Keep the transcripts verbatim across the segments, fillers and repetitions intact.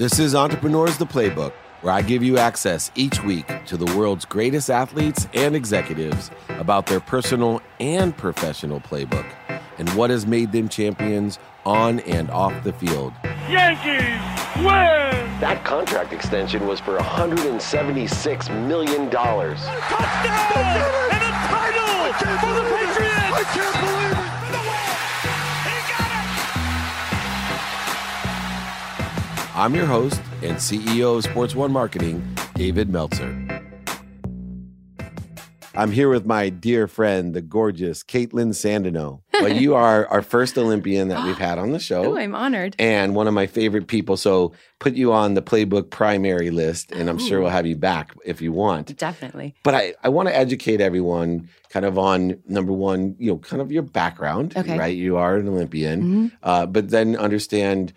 This is Entrepreneur's the Playbook, where I give you access each week to the world's greatest athletes and executives about their personal and professional playbook and what has made them champions on and off the field. Yankees win! That contract extension was for one hundred seventy-six million dollars. Touchdown! And a title for the Patriots! I can't believe it! I'm your host and C E O of Sports One Marketing, David Meltzer. I'm here with my dear friend, the gorgeous Kaitlin Sandeno. Well, you are our first Olympian that we've had on the show. Oh, I'm honored. And one of my favorite people. So put you on the Playbook primary list, and I'm Ooh. sure we'll have you back if you want. Definitely. But I, I want to educate everyone kind of on, number one, you know, kind of your background, okay. right? You are an Olympian, mm-hmm. uh, but then understand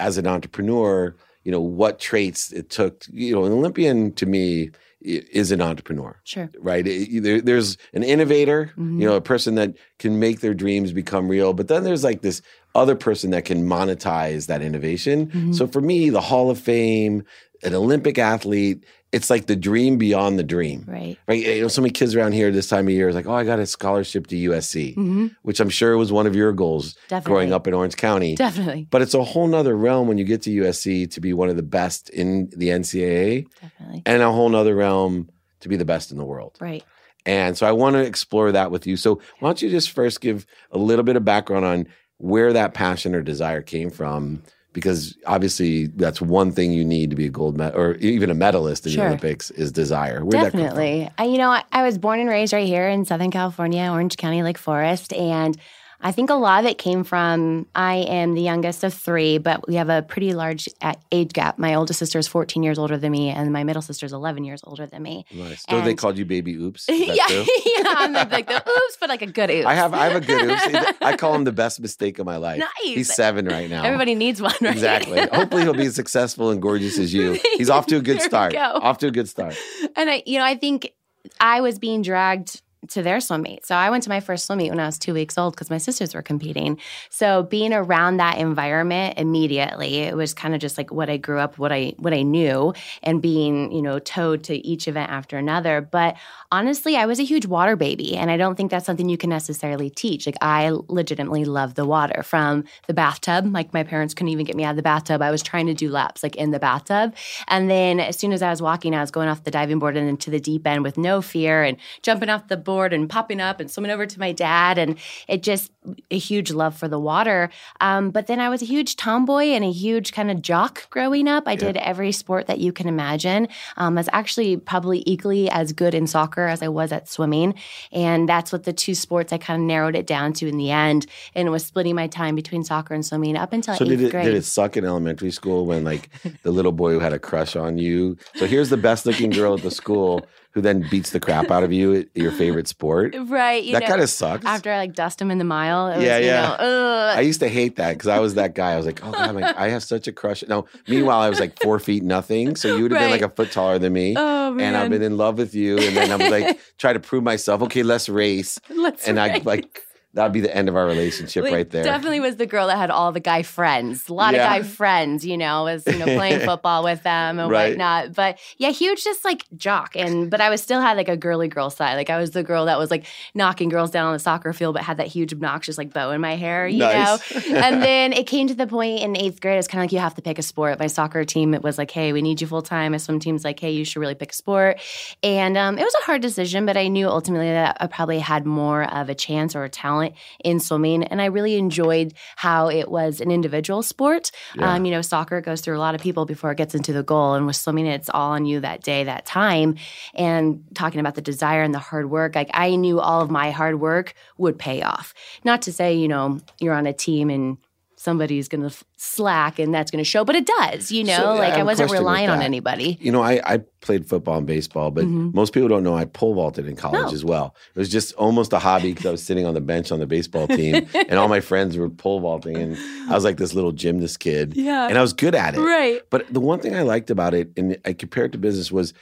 as an entrepreneur, you know, what traits it took, you know, an Olympian to me is an entrepreneur, sure, right? It, there, there's an innovator, mm-hmm. you know, a person that can make their dreams become real. But then there's like this other person that can monetize that innovation. Mm-hmm. So for me, the Hall of Fame, an Olympic athlete, it's like the dream beyond the dream. Right. Right. You know, so many kids around here this time of year is like, oh, I got a scholarship to U S C, mm-hmm. which I'm sure was one of your goals Definitely. growing up in Orange County. Definitely. But it's a whole nother realm when you get to U S C to be one of the best in the N C double A. Definitely. And a whole nother realm to be the best in the world. Right. And so I want to explore that with you. So why don't you just first give a little bit of background on where that passion or desire came from? Because obviously that's one thing you need to be a gold medal or even a medalist in sure. the Olympics is desire. Where'd Definitely. That come from? I, you know, I, I was born and raised right here in Southern California, Orange County, Lake Forest. And I think a lot of it came from, I am the youngest of three, but we have a pretty large age gap. My oldest sister is fourteen years older than me, and my middle sister is eleven years older than me. Nice. So they called you baby oops? Yeah, true? yeah. I'm the, like the oops, but like a good oops. I have I have a good oops. I call him the best mistake of my life. Nice. He's seven right now. Everybody needs one, right? Exactly. Hopefully he'll be as successful and gorgeous as you. He's off to a good start. Go. Off to a good start. And I, you know, I think I was being dragged to their swim meet. So I went to my first swim meet when I was two weeks old because my sisters were competing. So being around that environment immediately, it was kind of just like what I grew up, what I what I knew, and being, you know, towed to each event after another. But honestly, I was a huge water baby, and I don't think that's something you can necessarily teach. Like I legitimately love the water from the bathtub. Like my parents couldn't even get me out of the bathtub. I was trying to do laps like in the bathtub. And then as soon as I was walking, I was going off the diving board and into the deep end with no fear and jumping off the board and popping up and swimming over to my dad, and it just a huge love for the water. Um, but then I was a huge tomboy and a huge kind of jock growing up. I yeah. did every sport that you can imagine. Um, I was actually probably equally as good in soccer as I was at swimming, and that's what the two sports I kind of narrowed it down to in the end. And it was splitting my time between soccer and swimming up until so eighth did it, grade. Did it suck in elementary school when like the little boy who had a crush on you? So here's the best looking girl at the school. Who then beats the crap out of you at your favorite sport. Right. You that kind of sucks. After I like dust him in the mile. It yeah, was, yeah. You know, I used to hate that because I was that guy. I was like, oh, God, like, I have such a crush. Now, meanwhile, I was like four feet nothing. So you would have right. been like a foot taller than me. Oh, man. And I've been in love with you. And then I'm like, try to prove myself. Okay, let's race. Let's and race. I like... That'd be the end of our relationship like, right there. Definitely was the girl that had all the guy friends. A lot yeah. of guy friends, you know, was you know playing football with them and right. whatnot. But yeah, huge just like jock. And but I was still had like a girly girl side. Like I was the girl that was like knocking girls down on the soccer field, but had that huge obnoxious like bow in my hair, you nice. know. And then it came to the point in eighth grade, it's kind of like you have to pick a sport. My soccer team, it was like, hey, we need you full time. My swim team's like, hey, you should really pick a sport. And um, it was a hard decision, but I knew ultimately that I probably had more of a chance or a talent in swimming, and I really enjoyed how it was an individual sport. Yeah. Um, you know, soccer goes through a lot of people before it gets into the goal, and with swimming, it's all on you that day, that time. And talking about the desire and the hard work, like I knew all of my hard work would pay off. Not to say, you know, you're on a team and somebody's going to slack and that's going to show, but it does, you know, so, like I, I wasn't relying on anybody. You know, I, I played football and baseball, but mm-hmm. most people don't know I pole vaulted in college no. as well. It was just almost a hobby because I was sitting on the bench on the baseball team and all my friends were pole vaulting and I was like this little gymnast kid yeah. and I was good at it. Right. But the one thing I liked about it and I compared it to business was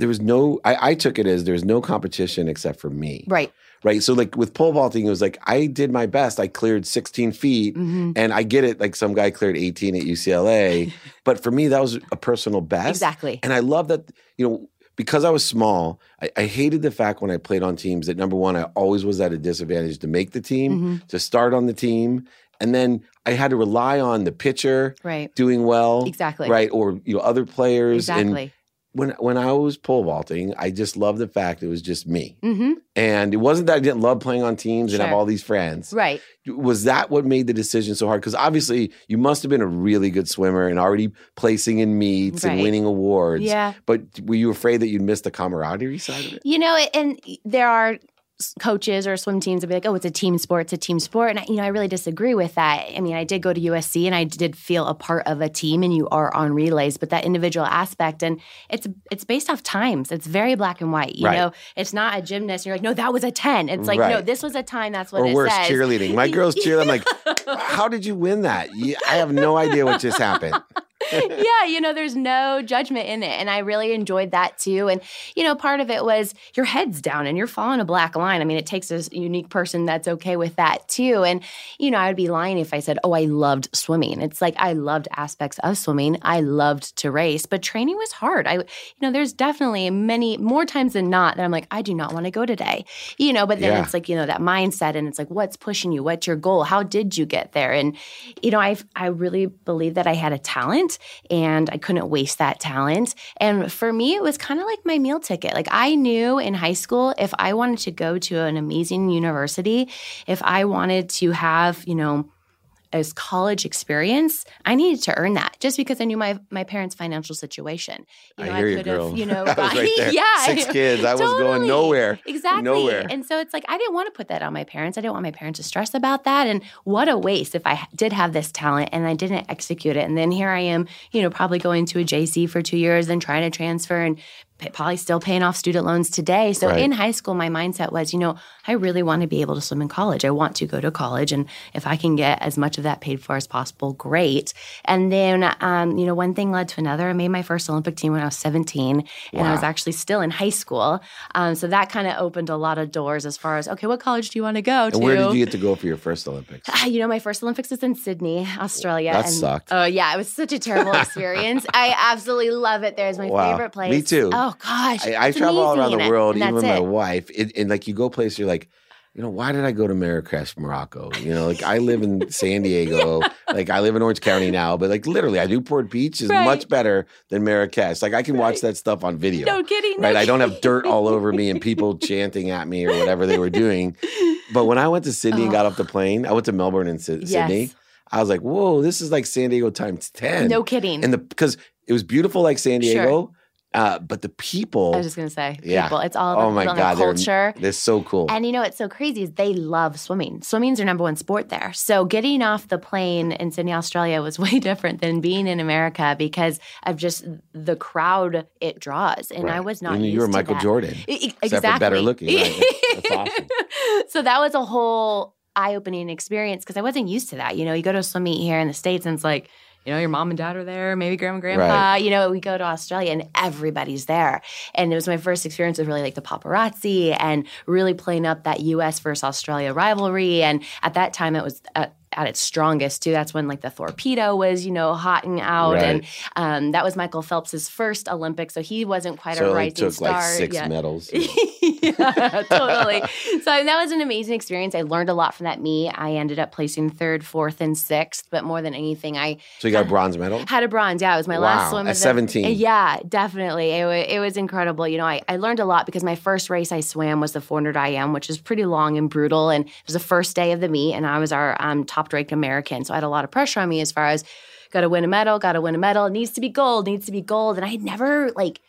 there was no, I, I took it as there was no competition except for me. Right. Right. So like with pole vaulting, it was like, I did my best. I cleared sixteen feet mm-hmm. and I get it. Like some guy cleared eighteen at U C L A, but for me, that was a personal best. Exactly. And I love that, you know, because I was small, I, I hated the fact when I played on teams that number one, I always was at a disadvantage to make the team, mm-hmm. to start on the team. And then I had to rely on the pitcher right. doing well. Exactly. Right. Or, you know, other players. Exactly. And, When when I was pole vaulting, I just loved the fact it was just me. Mm-hmm. And it wasn't that I didn't love playing on teams sure. and have all these friends. Right. Was that what made the decision so hard? Because obviously you must have been a really good swimmer and already placing in meets right. and winning awards. Yeah. But were you afraid that you'd miss the camaraderie side of it? You know, and there are coaches or swim teams would be like, oh, it's a team sport, it's a team sport. And, I, you know, I really disagree with that. I mean, I did go to U S C and I did feel a part of a team and you are on relays, but that individual aspect, and it's it's based off times. It's very black and white. You right. know, it's not a gymnast. You're like, no, that was a ten. It's like, right. no, this was a time. That's what or it worse, says. Or worse, cheerleading. My girls cheer. I'm like, how did you win that? I have no idea what just happened. Yeah, you know, there's no judgment in it. And I really enjoyed that too. And, you know, part of it was your head's down and you're following a black line. I mean, it takes a unique person that's okay with that too. And, you know, I would be lying if I said, oh, I loved swimming. It's like I loved aspects of swimming. I loved to race, but training was hard. I, you know, there's definitely many more times than not that I'm like, I do not want to go today, you know, but then yeah. it's like, you know, that mindset and it's like, what's pushing you? What's your goal? How did you get there? And, you know, I I really believe that I had a talent. And I couldn't waste that talent. And for me, it was kind of like my meal ticket. Like I knew in high school, if I wanted to go to an amazing university, if I wanted to have, you know, a college experience, I needed to earn that just because I knew my my parents' financial situation. You know, I, hear I could you, have, girl. You know, I was right there. Yeah, six kids. I totally. was going nowhere. Exactly. Nowhere. And so it's like I didn't want to put that on my parents. I didn't want my parents to stress about that. And what a waste if I did have this talent and I didn't execute it. And then here I am, you know, probably going to a J C for two years and trying to transfer and probably still paying off student loans today. So right. in high school, my mindset was, you know, I really want to be able to swim in college. I want to go to college. And if I can get as much of that paid for as possible, great. And then, um, you know, one thing led to another. I made my first Olympic team when I was seventeen. Wow. And I was actually still in high school. Um, so that kind of opened a lot of doors as far as, okay, what college do you want to go to? And where did you get to go for your first Olympics? Uh, you know, my first Olympics was in Sydney, Australia. That and, sucked. Oh, yeah. It was such a terrible experience. I absolutely love it. There is my wow. favorite place. Me too. Oh, Oh, gosh. I, I travel all around the world, even with it. my wife. It, and like you go places, you're like, you know, why did I go to Marrakesh, Morocco? You know, like I live in San Diego. yeah. Like I live in Orange County now. But like literally, Newport Beach is right. much better than Marrakesh. Like I can right. watch that stuff on video. No kidding. Right? No I don't have dirt all over me and people chanting at me or whatever they were doing. But when I went to Sydney oh. and got off the plane, I went to Melbourne and Sydney. Yes. I was like, whoa, this is like San Diego times ten. No kidding. And the because it was beautiful like San Diego. Sure. Uh, but the people. I was just going to say, people. Yeah. It's all about oh my people God, and the culture. They're, they're so cool. And you know what's so crazy is they love swimming. Swimming's their number one sport there. So getting off the plane in Sydney, Australia was way different than being in America because of just the crowd it draws. And right. I was not and used to you were Michael that. Jordan. Exactly. Except for better looking. Right? That's awesome. So that was a whole eye-opening experience because I wasn't used to that. You know, you go to a swim meet here in the States and it's like, you know, your mom and dad are there, maybe grandma and grandpa. Right. You know, we go to Australia and everybody's there. And it was my first experience with really like the paparazzi and really playing up that U S versus Australia rivalry. And at that time, it was uh, at its strongest too. That's when like the torpedo was, you know, hot and out. Right. And um, that was Michael Phelps' first Olympics. So he wasn't quite so a rising took, star. So like six yeah. medals. Yeah, yeah totally. So and that was an amazing experience. I learned a lot from that meet. I ended up placing third, fourth, and sixth, but more than anything, I- So you got a bronze medal? Had a bronze, yeah. It was my wow. last swim. Wow, at seventeen. Yeah, definitely. It, w- it was incredible. You know, I, I learned a lot because my first race I swam was the four hundred I M, which is pretty long and brutal. And it was the first day of the meet, and I was our um, top top-ranked American. So I had a lot of pressure on me as far as got to win a medal, got to win a medal. It needs to be gold, needs to be gold. And I had never like,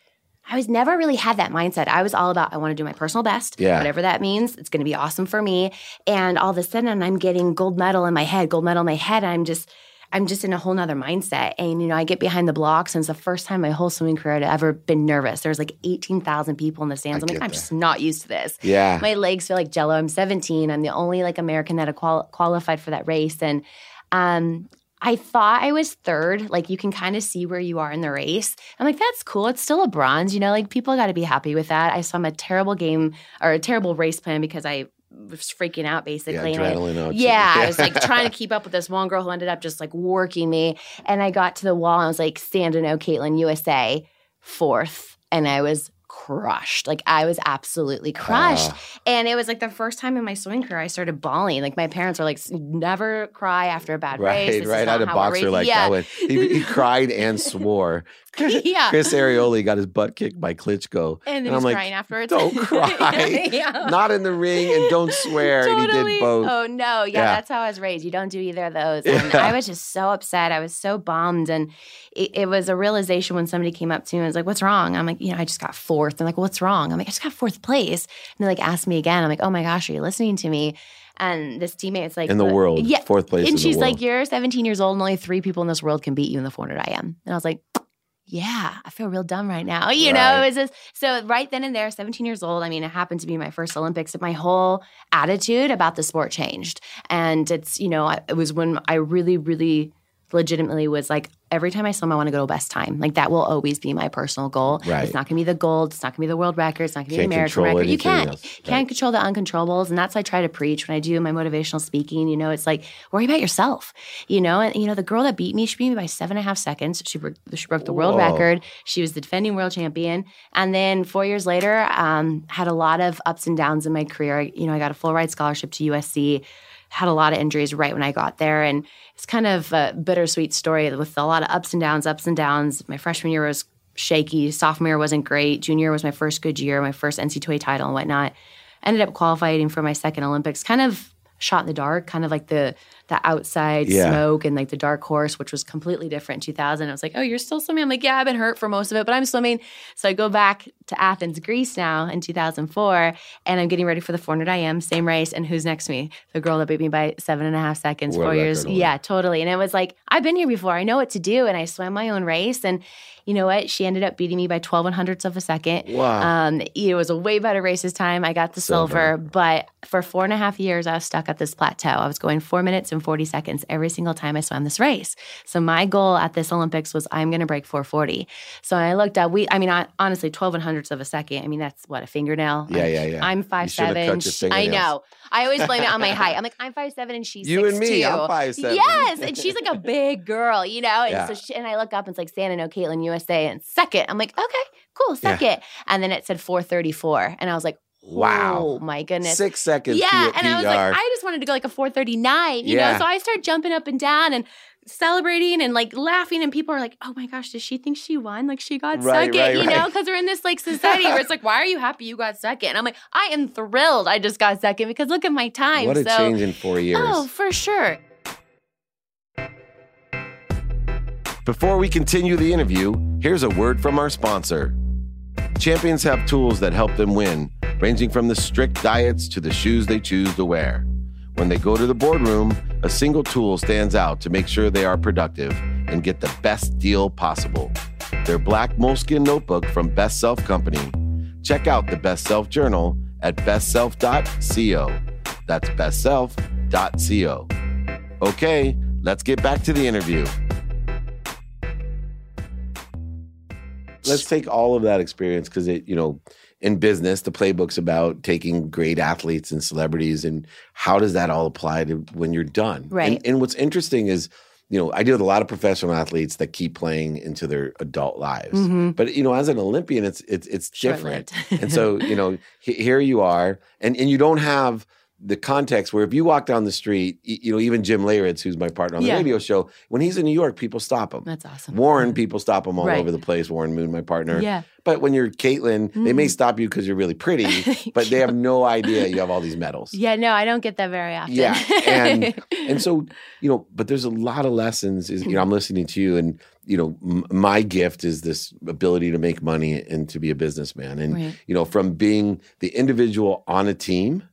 I was never really had that mindset. I was all about I want to do my personal best, yeah. whatever that means. It's going to be awesome for me. And all of a sudden I'm getting gold medal in my head, gold medal in my head. I'm just, I'm just in a whole nother mindset. And, you know, I get behind the blocks and it's the first time my whole swimming career I'd ever been nervous. There's like eighteen thousand people in the stands. I I'm like, that. I'm just not used to this. Yeah. My legs feel like jello. I'm seventeen. I'm the only like American that had qual- qualified for that race. And um, I thought I was third. Like, you can kind of see where you are in the race. I'm like, that's cool. It's still a bronze. You know, like, people got to be happy with that. I saw my terrible game or a terrible race plan because I was freaking out, basically. Yeah, adrenaline I, out yeah, yeah. I was, like, trying to keep up with this one girl who ended up just, like, working me. And I got to the wall. And I was like, Sandeno, Kaitlin, U S A, fourth. And I was crushed. Like, I was absolutely crushed. Uh, and it was like the first time in my swimming career I started bawling. Like, my parents were like, never cry after a bad right, race. This right, right. I had a boxer like yeah. that one. He, he cried and swore. yeah. Chris Arioli got his butt kicked by Klitschko. And, and he was like, crying afterwards. Don't cry. yeah. Not in the ring, and don't swear. Totally. And he did both. Oh, no. Yeah, yeah, that's how I was raised. You don't do either of those. And yeah. I was just so upset. I was so bummed. And it, it was a realization when somebody came up to me and was like, what's wrong? I'm like, you know, I just got four. They're like, what's wrong? I'm like, I just got fourth place. And they like asked me again. I'm like, oh my gosh, are you listening to me? And this teammate's like, in the world, yeah, fourth place. And she's like, you're seventeen years old, and only three people in this world can beat you in the four hundred I am. And I was like, yeah, I feel real dumb right now. You right. know, it was just, so right then and there, seventeen years old, I mean, it happened to be my first Olympics, and my whole attitude about the sport changed. And it's, you know, it was when I really, really legitimately was like, every time I swim, I want to go to best time. Like, that will always be my personal goal. Right. It's not going to be the gold. It's not going to be the world record. It's not going to be the American record. You can't. Else. Can't right. control the uncontrollables. And that's what I try to preach when I do my motivational speaking. You know, it's like, worry about yourself. You know, and you know, the girl that beat me, she beat me by seven and a half seconds. She, she broke the Whoa. world record. She was the defending world champion. And then four years later, um, had a lot of ups and downs in my career. You know, I got a full ride scholarship to U S C. Had a lot of injuries right when I got there. And it's kind of a bittersweet story with a lot of ups and downs, ups and downs. My freshman year was shaky. Sophomore year wasn't great. Junior year was my first good year, my first N C A A title and whatnot. Ended up qualifying for my second Olympics. Kind of shot in the dark, kind of like the the outside yeah. smoke and like the dark horse, which was completely different in two thousand. I was like, oh, you're still swimming? I'm like, yeah, I've been hurt for most of it, but I'm swimming. So I go back to Athens, Greece now in two thousand four, and I'm getting ready for the four hundred I M, same race, and who's next to me? The girl that beat me by seven and a half seconds, World four years. Only. Yeah, totally. And it was like, I've been here before. I know what to do, and I swam my own race, and you know what? She ended up beating me by twelve one hundredths of a second. Wow. Um, it was a way better race this time. I got the silver, silver, but for four and a half years, I was stuck at this plateau. I was going four minutes and forty seconds every single time I swam this race. So my goal at this Olympics was I'm going to break four forty. So I looked at we. I mean, I, honestly, twelve one hundredths of a second. I mean, that's what, a fingernail. Yeah, I'm, yeah, yeah. I'm five you seven. Cut your fingernails. I know. I always blame it on my height. I'm like, I'm five seven, and she's you six and me. Two. I'm five seven. Yes, and she's like a big girl, you know. And yeah. so she, and I look up and it's like Sandeno, Kaitlin, you. U S A and second. I'm like, okay, cool, second. Yeah. And then it said four thirty-four. And I was like, wow. Oh my goodness. Six seconds. Yeah. And I was like, I just wanted to go like a four thirty-nine, you yeah. know? So I started jumping up and down and celebrating and like laughing, and people are like, oh my gosh, does she think she won? Like, she got right, second, right, you right. know, because we're in this like society where it's like, why are you happy you got second? And I'm like, I am thrilled I just got second because look at my time. What a so, change in four years. Oh, for sure. Before we continue the interview, here's a word from our sponsor. Champions have tools that help them win, ranging from the strict diets to the shoes they choose to wear. When they go to the boardroom, a single tool stands out to make sure they are productive and get the best deal possible. Their black moleskin notebook from Best Self Company. Check out the Best Self Journal at best self dot co. That's best self dot co. Okay, let's get back to the interview. Let's take all of that experience, because it, you know, in business, the playbook's about taking great athletes and celebrities, and how does that all apply to when you're done? Right. And, and what's interesting is, you know, I deal with a lot of professional athletes that keep playing into their adult lives. Mm-hmm. But, you know, as an Olympian, it's it's, it's different. And so, you know, he, here you are, and, and you don't have the context where if you walk down the street, you know, even Jim Leyritz, who's my partner on the yeah. radio show, when he's in New York, people stop him. That's awesome. Warren, mm-hmm. people stop him all right. over the place. Warren Moon, my partner. Yeah. But when you're Kaitlin, mm-hmm. they may stop you because you're really pretty, but they have no idea you have all these medals. Yeah, no, I don't get that very often. Yeah. And, and so, you know, but there's a lot of lessons. Is, you know, I'm listening to you, and, you know, m- my gift is this ability to make money and to be a businessman. And, right. you know, from being the individual on a team,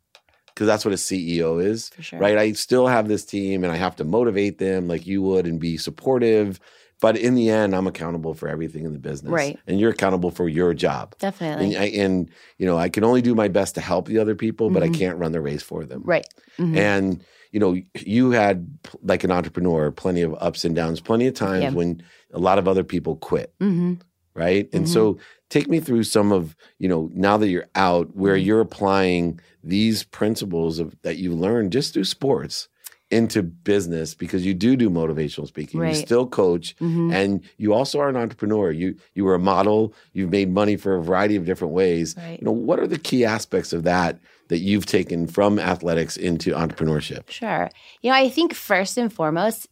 because that's what a C E O is, for sure. right? I still have this team, and I have to motivate them like you would and be supportive. But in the end, I'm accountable for everything in the business. Right. And you're accountable for your job. Definitely. And, I, and you know, I can only do my best to help the other people, but mm-hmm. I can't run the race for them. Right. Mm-hmm. And, you know, you had, like an entrepreneur, plenty of ups and downs, plenty of times yeah. when a lot of other people quit. Mm-hmm. Right? And mm-hmm. so take me through some of, you know, now that you're out, where mm-hmm. you're applying these principles of that you learned just through sports into business, because you do do motivational speaking. Right. You still coach, mm-hmm. and you also are an entrepreneur. You you were a model. You've made money for a variety of different ways. Right. You know, what are the key aspects of that that you've taken from athletics into entrepreneurship? Sure. You know, I think first and foremost,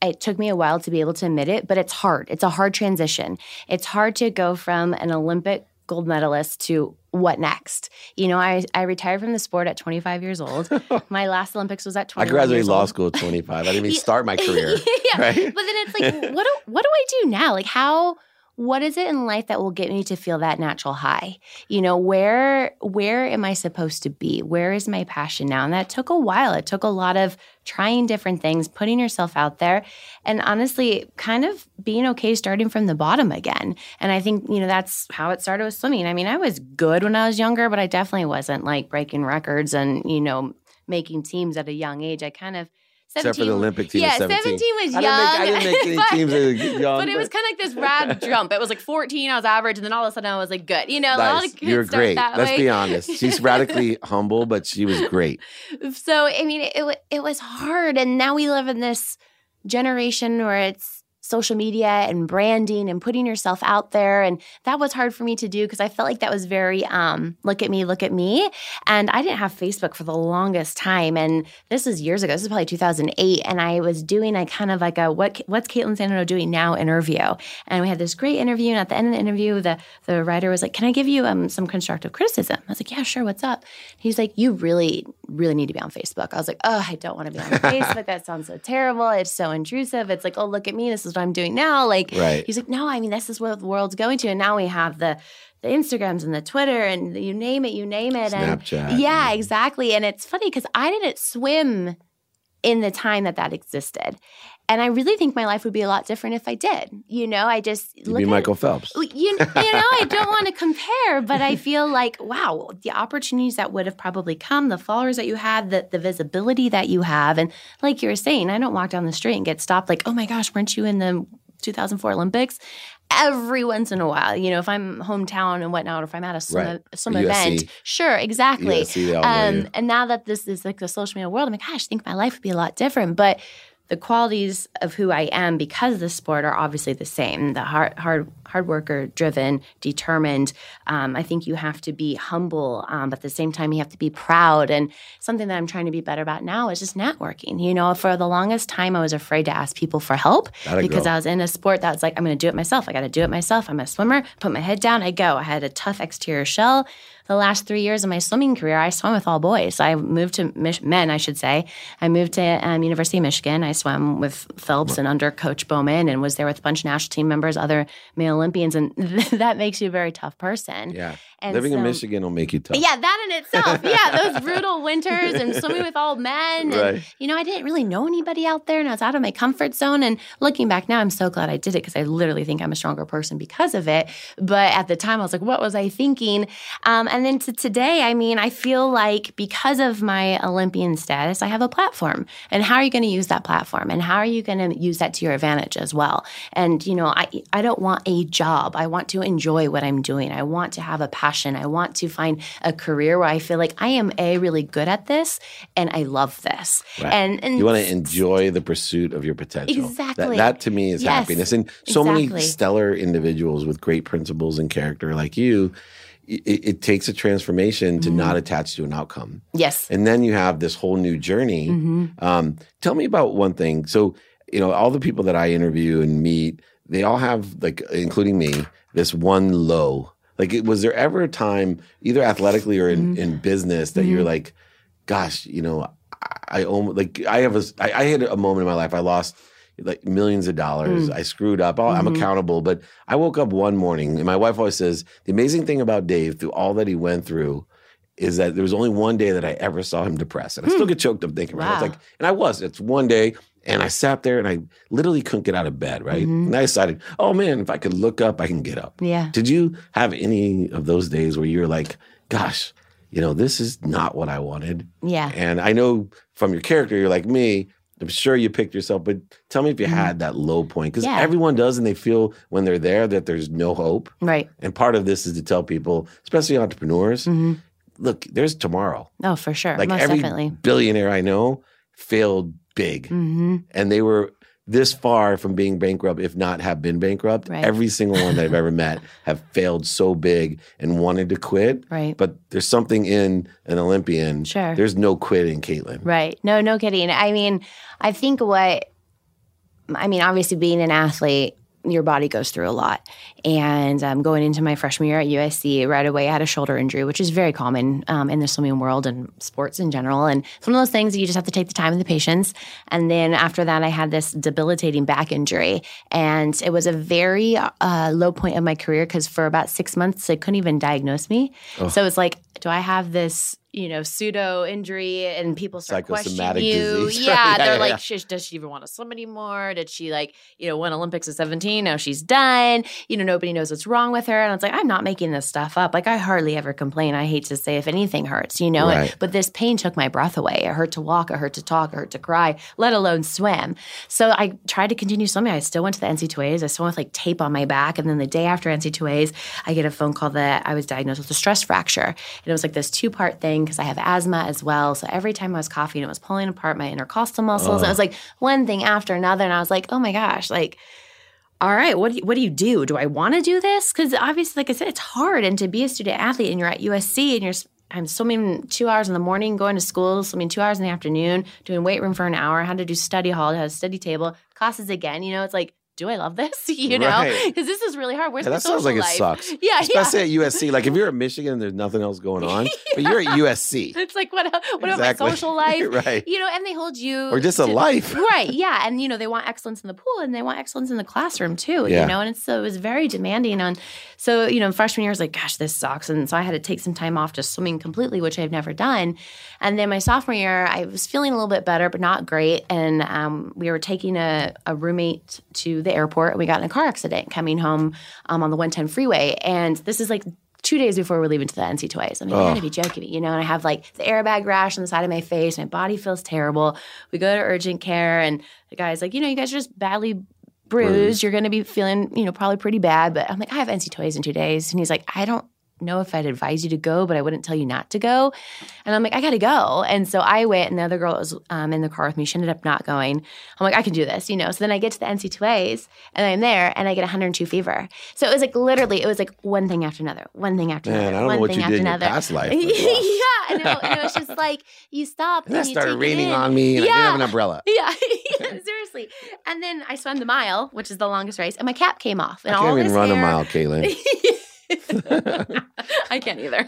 it took me a while to be able to admit it, but it's hard. It's a hard transition. It's hard to go from an Olympic gold medalist to what next? You know, I, I retired from the sport at twenty-five years old. My last Olympics was at twenty-one. I graduated law school at twenty-five. I didn't even start my career. Yeah. Right? But then it's like, what do, what do I do now? Like, how... what is it in life that will get me to feel that natural high? You know, where where am I supposed to be? Where is my passion now? And that took a while. It took a lot of trying different things, putting yourself out there, and honestly kind of being okay starting from the bottom again. And I think, you know, that's how it started with swimming. I mean, I was good when I was younger, but I definitely wasn't like breaking records and, you know, making teams at a young age. I kind of... seventeen, except for the Olympic team. Yeah, seventeen was young. I didn't make, I didn't make any teams that young. But it was kind of like this rad jump. It was like fourteen, I was average, and then all of a sudden I was like good. You know, nice. A lot of kids You're great. That Let's way. Be honest. She's radically humble, but she was great. So, I mean, it it was hard. And now we live in this generation where it's social media and branding and putting yourself out there. And that was hard for me to do because I felt like that was very um, look at me, look at me. And I didn't have Facebook for the longest time. And this is years ago. This is probably two thousand eight. And I was doing a kind of like a what what's Kaitlin Sandeno doing now interview. And we had this great interview. And at the end of the interview, the, the writer was like, can I give you um, some constructive criticism? I was like, yeah, sure. What's up? He's like, you really, really need to be on Facebook. I was like, oh, I don't want to be on Facebook. That sounds so terrible. It's so intrusive. It's like, oh, look at me. This is I'm doing now. Like, right. He's like, no, I mean, this is what the world's going to. And now we have the, the Instagrams and the Twitter and you name it, you name it. Snapchat. And yeah, and... exactly. And it's funny because I didn't swim in the time that that existed. And I really think my life would be a lot different if I did. You know, I just You'd look be at Michael Phelps. You, you know, I don't want to compare, but I feel like, wow, the opportunities that would have probably come, the followers that you had, the, the visibility that you have. And like you were saying, I don't walk down the street and get stopped like, oh my gosh, weren't you in the two thousand four Olympics? Every once in a while, you know, if I'm hometown and whatnot, or if I'm at a swim, right. swim event, sure, exactly. U S C, um, and now that this is like the social media world, I'm like, gosh, I think my life would be a lot different. But the qualities of who I am because of the sport are obviously the same. The hard, hard, hard worker, driven, determined. Um, I think you have to be humble, um, but at the same time, you have to be proud. And something that I'm trying to be better about now is just networking. You know, for the longest time, I was afraid to ask people for help That'd because go. I was in a sport that was like, I'm going to do it myself. I got to do it myself. I'm a swimmer. Put my head down. I go. I had a tough exterior shell. The last three years of my swimming career, I swam with all boys. I moved to Mich- men, I should say. I moved to um, University of Michigan. I swam with Phelps and under Coach Bowman and was there with a bunch of national team members, other male Olympians, and that makes you a very tough person. Yeah. And Living so, in Michigan will make you tough. Yeah, that in itself. Yeah, those brutal winters and swimming with all men. And, right. you know, I didn't really know anybody out there, and I was out of my comfort zone. And looking back now, I'm so glad I did it because I literally think I'm a stronger person because of it. But at the time, I was like, what was I thinking? Um, and And then to today, I mean, I feel like because of my Olympian status, I have a platform. And how are you going to use that platform? And how are you going to use that to your advantage as well? And, you know, I I don't want a job. I want to enjoy what I'm doing. I want to have a passion. I want to find a career where I feel like I am, A, really good at this, and I love this. Right. And, and you want to enjoy the pursuit of your potential. Exactly. That, that to me is yes, happiness. And so exactly. many stellar individuals with great principles and character like you, It, it takes a transformation to mm-hmm. not attach to an outcome. Yes. And then you have this whole new journey. Mm-hmm. Um, tell me about one thing. So, you know, all the people that I interview and meet, they all have, like, including me, this one low. Like, it, was there ever a time, either athletically or in, mm-hmm. in business, that mm-hmm. you're like, gosh, you know, I, I almost, like, I have a, I, I had a moment in my life, I lost like millions of dollars. Mm. I screwed up. I'm mm-hmm. accountable. But I woke up one morning, and my wife always says, the amazing thing about Dave, through all that he went through, is that there was only one day that I ever saw him depressed. And I mm. still get choked up thinking about wow. it. It's like, and I was. It's one day. And I sat there and I literally couldn't get out of bed, right? Mm-hmm. And I decided, oh man, if I could look up, I can get up. Yeah. Did you have any of those days where you were like, gosh, you know, this is not what I wanted? Yeah. And I know from your character, you're like me, I'm sure you picked yourself, but tell me if you mm-hmm. had that low point. Because yeah. everyone does, and they feel when they're there that there's no hope. Right. And part of this is to tell people, especially entrepreneurs, mm-hmm. look, there's tomorrow. Oh, for sure. Like Most every definitely. billionaire I know failed big. Mm-hmm. And they were this far from being bankrupt, if not have been bankrupt. Right. Every single one that I've ever met have failed so big and wanted to quit. Right. But there's something in an Olympian. Sure. There's no quitting, Kaitlin. Right. No, no kidding. I mean, I think what, I mean, obviously being an athlete, your body goes through a lot. And um, going into my freshman year at U S C, right away I had a shoulder injury, which is very common um, in the swimming world and sports in general. And it's one of those things that you just have to take the time and the patience. And then after that, I had this debilitating back injury. And it was a very uh, low point of my career because for about six months, they couldn't even diagnose me. Oh. So it's like, do I have this, you know, pseudo injury, and people start questioning you. Disease. Yeah, yeah, they're yeah, like, yeah. She, does she even want to swim anymore? Did she like, you know, win Olympics at seventeen? Now she's done. You know, nobody knows what's wrong with her. And it's like, I'm not making this stuff up. Like, I hardly ever complain. I hate to say if anything hurts, you know. Right. And, but this pain took my breath away. It hurt to walk. It hurt to talk. It hurt to cry, let alone swim. So I tried to continue swimming. I still went to the N C A As. I still went with like tape on my back. And then the day after N C A As, I get a phone call that I was diagnosed with a stress fracture. And it was like this two-part thing, because I have asthma as well. So every time I was coughing, it was pulling apart my intercostal muscles. Oh. And it was like one thing after another. And I was like, oh my gosh, like, all right, what do you, what do you do? Do I want to do this? Because obviously, like I said, it's hard. And to be a student athlete and you're at U S C and you're I'm swimming two hours in the morning, going to school, swimming two hours in the afternoon, doing weight room for an hour, I had to do study hall, I had a study table, classes again, you know, it's like, do I love this? You know, because right. this is really hard. Where's yeah, my social life? That sounds like it sucks. Yeah, especially yeah. at U S C. Like if you're at Michigan and there's nothing else going on, yeah. but you're at U S C. It's like, what, what exactly. about my social life? Right. You know, and they hold you. Or just to, a life. Right, yeah. And, you know, they want excellence in the pool and they want excellence in the classroom too, yeah. you know. And it's, so it was very demanding. And so, you know, freshman year I was like, gosh, this sucks. And so I had to take some time off just swimming completely, which I've never done. And then my sophomore year, I was feeling a little bit better, but not great. And um, we were taking a, a roommate to the the airport, and we got in a car accident coming home um, on the one ten freeway. And this is like two days before we're leaving to the N C A As. I mean, you gotta be joking me, you know? And I have like the airbag rash on the side of my face. My body feels terrible. We go to urgent care, and the guy's like, you know, you guys are just badly bruised. You're gonna be feeling, you know, probably pretty bad. But I'm like, I have N C A As in two days. And he's like, I don't know if I'd advise you to go, but I wouldn't tell you not to go. And I'm like, I gotta go. And so I went, and the other girl was um, in the car with me. She ended up not going. I'm like, I can do this, you know. So then I get to the N C A As, and I'm there, and I get one oh two fever. So it was like literally, it was like one thing after another, one thing after Man, another, one thing after another. I don't know what you did in your past life. Yeah, I know. And it was just like, you stop, and, and you started raining on me, and yeah. I didn't have an umbrella. Yeah, yeah, seriously. And then I swam the mile, which is the longest race, and my cap came off. And I can't all even run hair, a mile, Kaitlin. I can't either.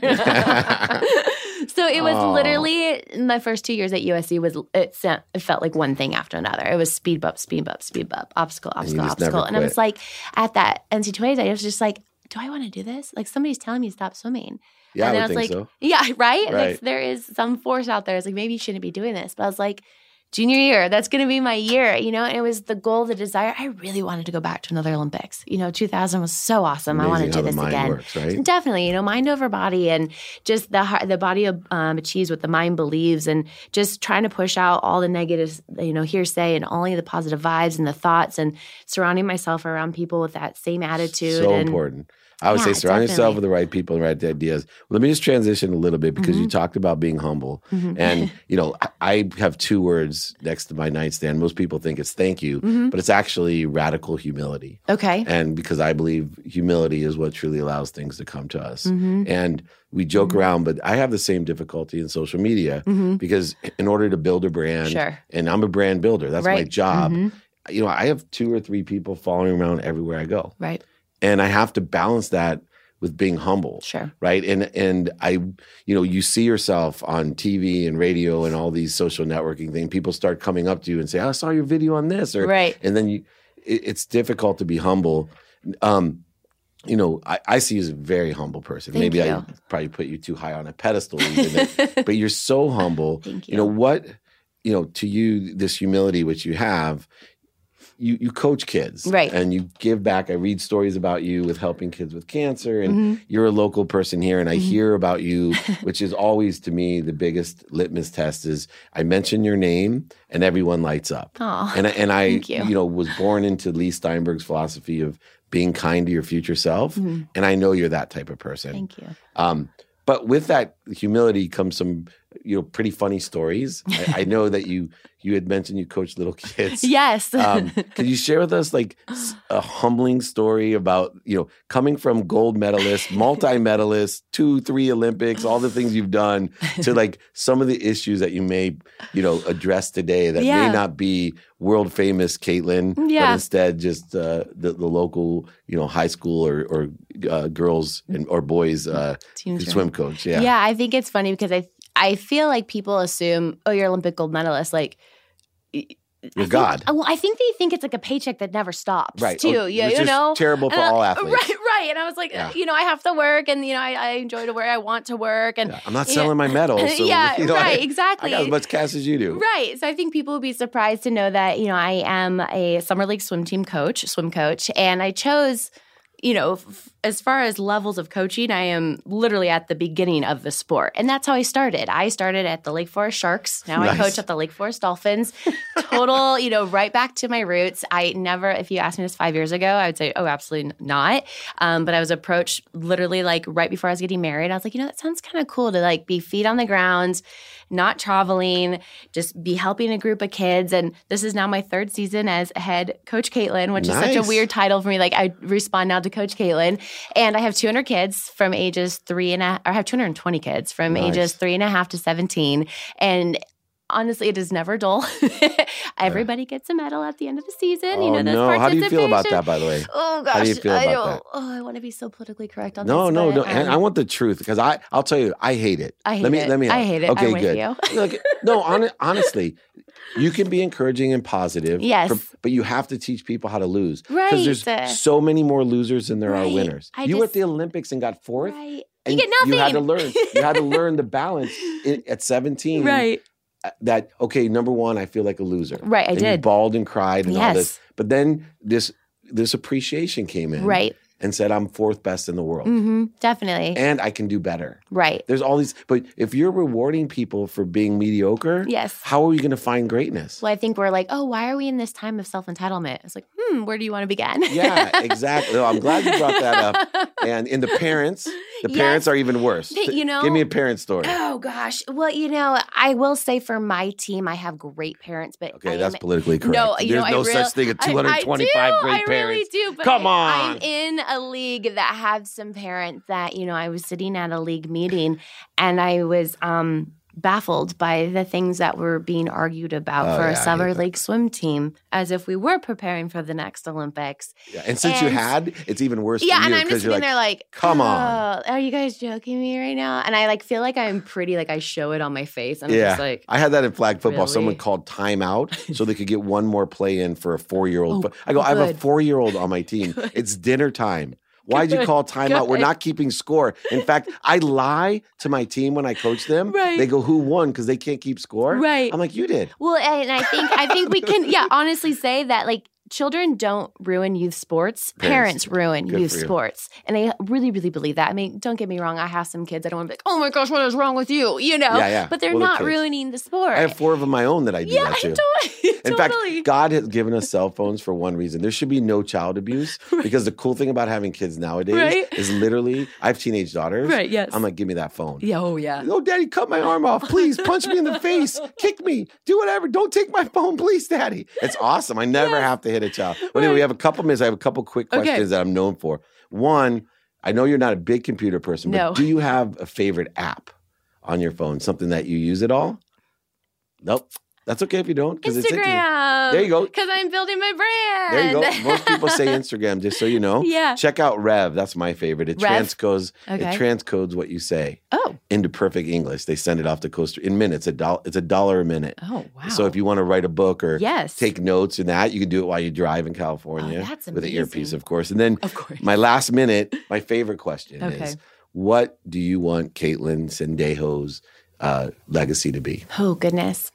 So it was Aww. literally my first two years at U S C was it, sent, it felt like one thing after another. It was speed bump, speed bump, speed bump, obstacle, obstacle, and obstacle. And I was like, at that N C A As, I was just like, do I want to do this? Like somebody's telling me to stop swimming. Yeah, and I, I was think like, so. Yeah, right? right. Like there is some force out there. It's like maybe you shouldn't be doing this. But I was like, junior year, that's going to be my year, you know? And it was the goal, the desire. I really wanted to go back to another Olympics. You know, two thousand was so awesome. Amazing I want to do this again. Works, right? Definitely, you know, mind over body, and just the the body um, achieves what the mind believes, and just trying to push out all the negative, you know, hearsay and only the positive vibes and the thoughts, and surrounding myself around people with that same attitude. So and, important. I would yeah, say surround definitely. yourself with the right people and the right ideas. Let me just transition a little bit because mm-hmm. you talked about being humble. Mm-hmm. And, you know, I have two words next to my nightstand. Most people think it's thank you, mm-hmm. but it's actually radical humility. Okay. And because I believe humility is what truly allows things to come to us. Mm-hmm. And we joke mm-hmm. around, but I have the same difficulty in social media mm-hmm. because in order to build a brand, sure. and I'm a brand builder, that's right. my job. Mm-hmm. You know, I have two or three people following around everywhere I go. Right. And I have to balance that with being humble, sure. right? And and I, you know, you see yourself on T V and radio and all these social networking things. People start coming up to you and say, "I saw your video on this," or right. And then you, it, it's difficult to be humble. Um, you know, I, I see you as a very humble person. Thank Maybe you. I probably put you too high on a pedestal, even, but you're so humble. Thank you. You know what? you know, to you, this humility which you have, you you coach kids. Right. And you give back. I read stories about you with helping kids with cancer. And mm-hmm. you're a local person here. And I mm-hmm. hear about you, which is always to me the biggest litmus test is I mention your name and everyone lights up. Aww, and I, and I you. you know, was born into Lee Steinberg's philosophy of being kind to your future self. Mm-hmm. And I know you're that type of person. Thank you. Um, But with that humility comes some, you know, pretty funny stories. I, I know that you you had mentioned you coach little kids. Yes. um, could you share with us like a humbling story about, you know, coming from gold medalist, multi-medalist, two, three Olympics, all the things you've done to like some of the issues that you may, you know, address today that yeah. may not be world famous Kaitlin, yeah. but instead just uh, the, the local, you know, high school or, or uh, girls and or boys uh, swim coach. Yeah. Yeah, I think it's funny because I I feel like people assume, oh, you're Olympic gold medalist, like you're God. Well, I think they think it's like a paycheck that never stops, right? Too, oh, you, you know, terrible for I, all athletes, right? Right. And I was like, yeah. you know, I have to work, and you know, I, I enjoy to work, I want to work, and yeah. I'm not selling know. my medals, so, yeah, you know, right, I, exactly. I got as much cash as you do, right? So I think people would be surprised to know that you know I am a summer league swim team coach, swim coach, and I chose. You know, f- as far as levels of coaching, I am literally at the beginning of the sport. And that's how I started. I started at the Lake Forest Sharks. Now nice. I coach at the Lake Forest Dolphins. Total, you know, right back to my roots. I never, if you asked me this five years ago, I would say, oh, absolutely not. Um, but I was approached literally like right before I was getting married. I was like, you know, that sounds kind of cool to like be feet on the ground, not traveling, just be helping a group of kids. And this is now my third season as head coach Kaitlin, which nice. is such a weird title for me. Like I respond now to Coach Kaitlin. And I have two hundred kids from ages three and a, or I have two hundred twenty kids from nice. ages three and a half to seventeen. And honestly, it is never dull. Everybody gets a medal at the end of the season. Oh, you know, no. How do you feel about that, by the way? Oh, gosh. How do you feel about I don't, that? Oh, I want to be so politically correct on no, this. No, no, no. I, I want the truth because I, I'll tell you, I hate it. I hate let me, it. Let me I hate it. Okay, I'm good. With you. Look, no, on, honestly, you can be encouraging and positive. Yes. For, but you have to teach people how to lose. Right. Because there's so many more losers than there right. are winners. I you just, were at the Olympics and got fourth. Right. And you get nothing. You had to learn. You had to learn the balance in, at seventeen. Right. That, okay, number one, I feel like a loser. Right, I and did. You bawled and cried and yes. all this. But then this this appreciation came in. Right. And said, I'm fourth best in the world. Mm-hmm, definitely. And I can do better. Right. There's all these, but if you're rewarding people for being mediocre, yes. how are we going to find greatness? Well, I think we're like, oh, why are we in this time of self-entitlement? It's like, hmm, where do you want to begin? Yeah, exactly. No, I'm glad you brought that up. And in the parents, the yes. parents are even worse. But, you know, give me a parent story. Oh, gosh. Well, you know, I will say for my team, I have great parents, but okay, I that's am, politically correct. No, There's you know, no real, such thing as two hundred twenty-five I, I do, great I parents. I really do. But Come on. I'm in a league that had some parents that, you know, I was sitting at a league meeting and I was um, baffled by the things that were being argued about oh, for yeah, a summer league swim team as if we were preparing for the next Olympics. Yeah, and since and, you had, it's even worse yeah, for you. Yeah, and I'm just sitting like, there like, come oh, on. Are you guys joking me right now? And I like feel like I'm pretty, like I show it on my face. I'm yeah. just like. I had that in flag football. Really? Someone called timeout so they could get one more play in for a four-year-old. Oh, I go, good. I have a four-year-old on my team. It's dinner time. Why'd you call timeout? We're not keeping score. In fact, I lie to my team when I coach them. Right. They go, who won? Because they can't keep score. Right. I'm like, you did. Well, and I think I think we can, yeah, honestly say that, like, children don't ruin youth sports. Parents, Parents ruin Good youth you. sports. And I really, really believe that. I mean, don't get me wrong. I have some kids. I don't want to be like, oh, my gosh, what is wrong with you? You know? Yeah, yeah. But they're well, not the ruining the sport. I have four of them my own that I do yeah, that too. Totally. In totally. fact, God has given us cell phones for one reason. There should be no child abuse right. because the cool thing about having kids nowadays right? is literally, I have teenage daughters. Right, yes. I'm like, give me that phone. Yeah, oh, yeah. Oh, Daddy, cut my arm off. Please punch me in the face. Kick me. Do whatever. Don't take my phone, please, Daddy. It's awesome. I never yes. have to hit a child. Well, anyway, we have a couple minutes. I have a couple quick questions okay. that I'm known for. One, I know you're not a big computer person, no. but do you have a favorite app on your phone? Something that you use at all? Nope. That's okay if you don't. Instagram. It's there you go. Because I'm building my brand. There you go. Most people say Instagram, just so you know. Yeah. Check out Rev. That's my favorite. It Rev? transcodes okay. It transcodes what you say oh. into perfect English. They send it off to Costa in minutes. A do- it's a dollar a minute. Oh, wow. So if you want to write a book or yes. take notes and that, you can do it while you drive in California. Oh, that's amazing. With an earpiece, of course. And then of course. my last minute, my favorite question okay. is, what do you want Kaitlin Sandejo's uh, legacy to be? Oh, goodness.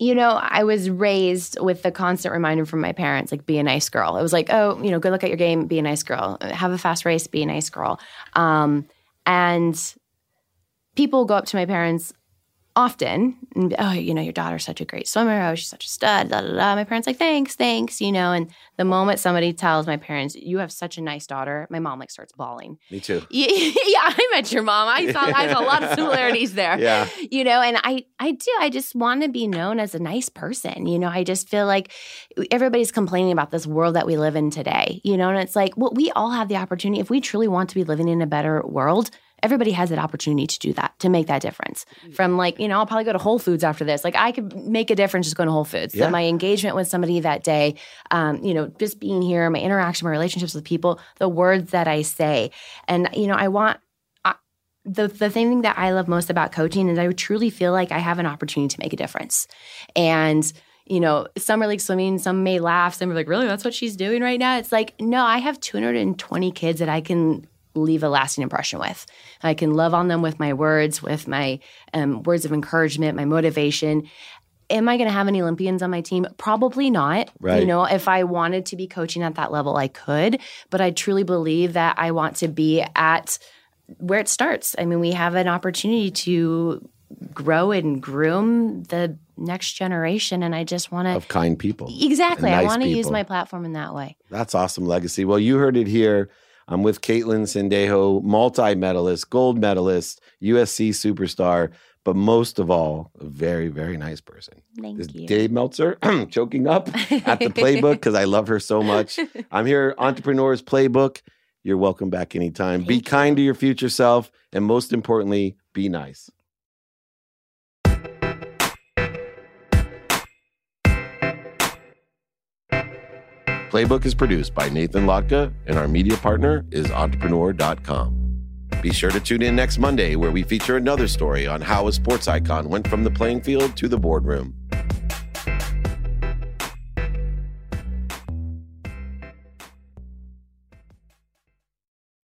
You know, I was raised with the constant reminder from my parents, like, be a nice girl. It was like, oh, you know, good luck at your game, be a nice girl. Have a fast race, be a nice girl. Um, and people go up to my parents often and, oh, you know, your daughter's such a great swimmer. Oh, she's such a stud, da, da, da. My parents like, thanks, thanks, you know. And the moment somebody tells my parents, you have such a nice daughter, my mom, like, starts bawling. Me too. Yeah, I met your mom. I saw, I saw a lot of similarities there. Yeah. You know, and I, I do. I just want to be known as a nice person. You know, I just feel like everybody's complaining about this world that we live in today, you know. And it's like, well, we all have the opportunity. If we truly want to be living in a better world, everybody has that opportunity to do that, to make that difference. From, like, you know, I'll probably go to Whole Foods after this. Like, I could make a difference just going to Whole Foods. Yeah. So my engagement with somebody that day, um, you know, just being here, my interaction, my relationships with people, the words that I say. And, you know, I want I, the, the thing that I love most about coaching is I truly feel like I have an opportunity to make a difference. And you know, some are like swimming, some may laugh, some are like, really, that's what she's doing right now? It's like, no, I have two hundred twenty kids that I can – leave a lasting impression with. I can love on them with my words, with my um, words of encouragement, my motivation. Am I going to have any Olympians on my team? Probably not. Right. You know, if I wanted to be coaching at that level, I could. But I truly believe that I want to be at where it starts. I mean, we have an opportunity to grow and groom the next generation, and I just want to— Of kind people. Exactly. Nice I want to use my platform in that way. That's awesome legacy. Well, you heard it here. I'm with Kaitlin Sandeno, multi-medalist, gold medalist, U S C superstar, but most of all, a very, very nice person. Thank this you. Dave Meltzer, choking up at the playbook because I love her so much. I'm here, Entrepreneur's Playbook. You're welcome back anytime. Thank be you. Kind to your future self, and most importantly, be nice. Playbook is produced by Nathan Lotka, and our media partner is entrepreneur dot com. Be sure to tune in next Monday, where we feature another story on how a sports icon went from the playing field to the boardroom.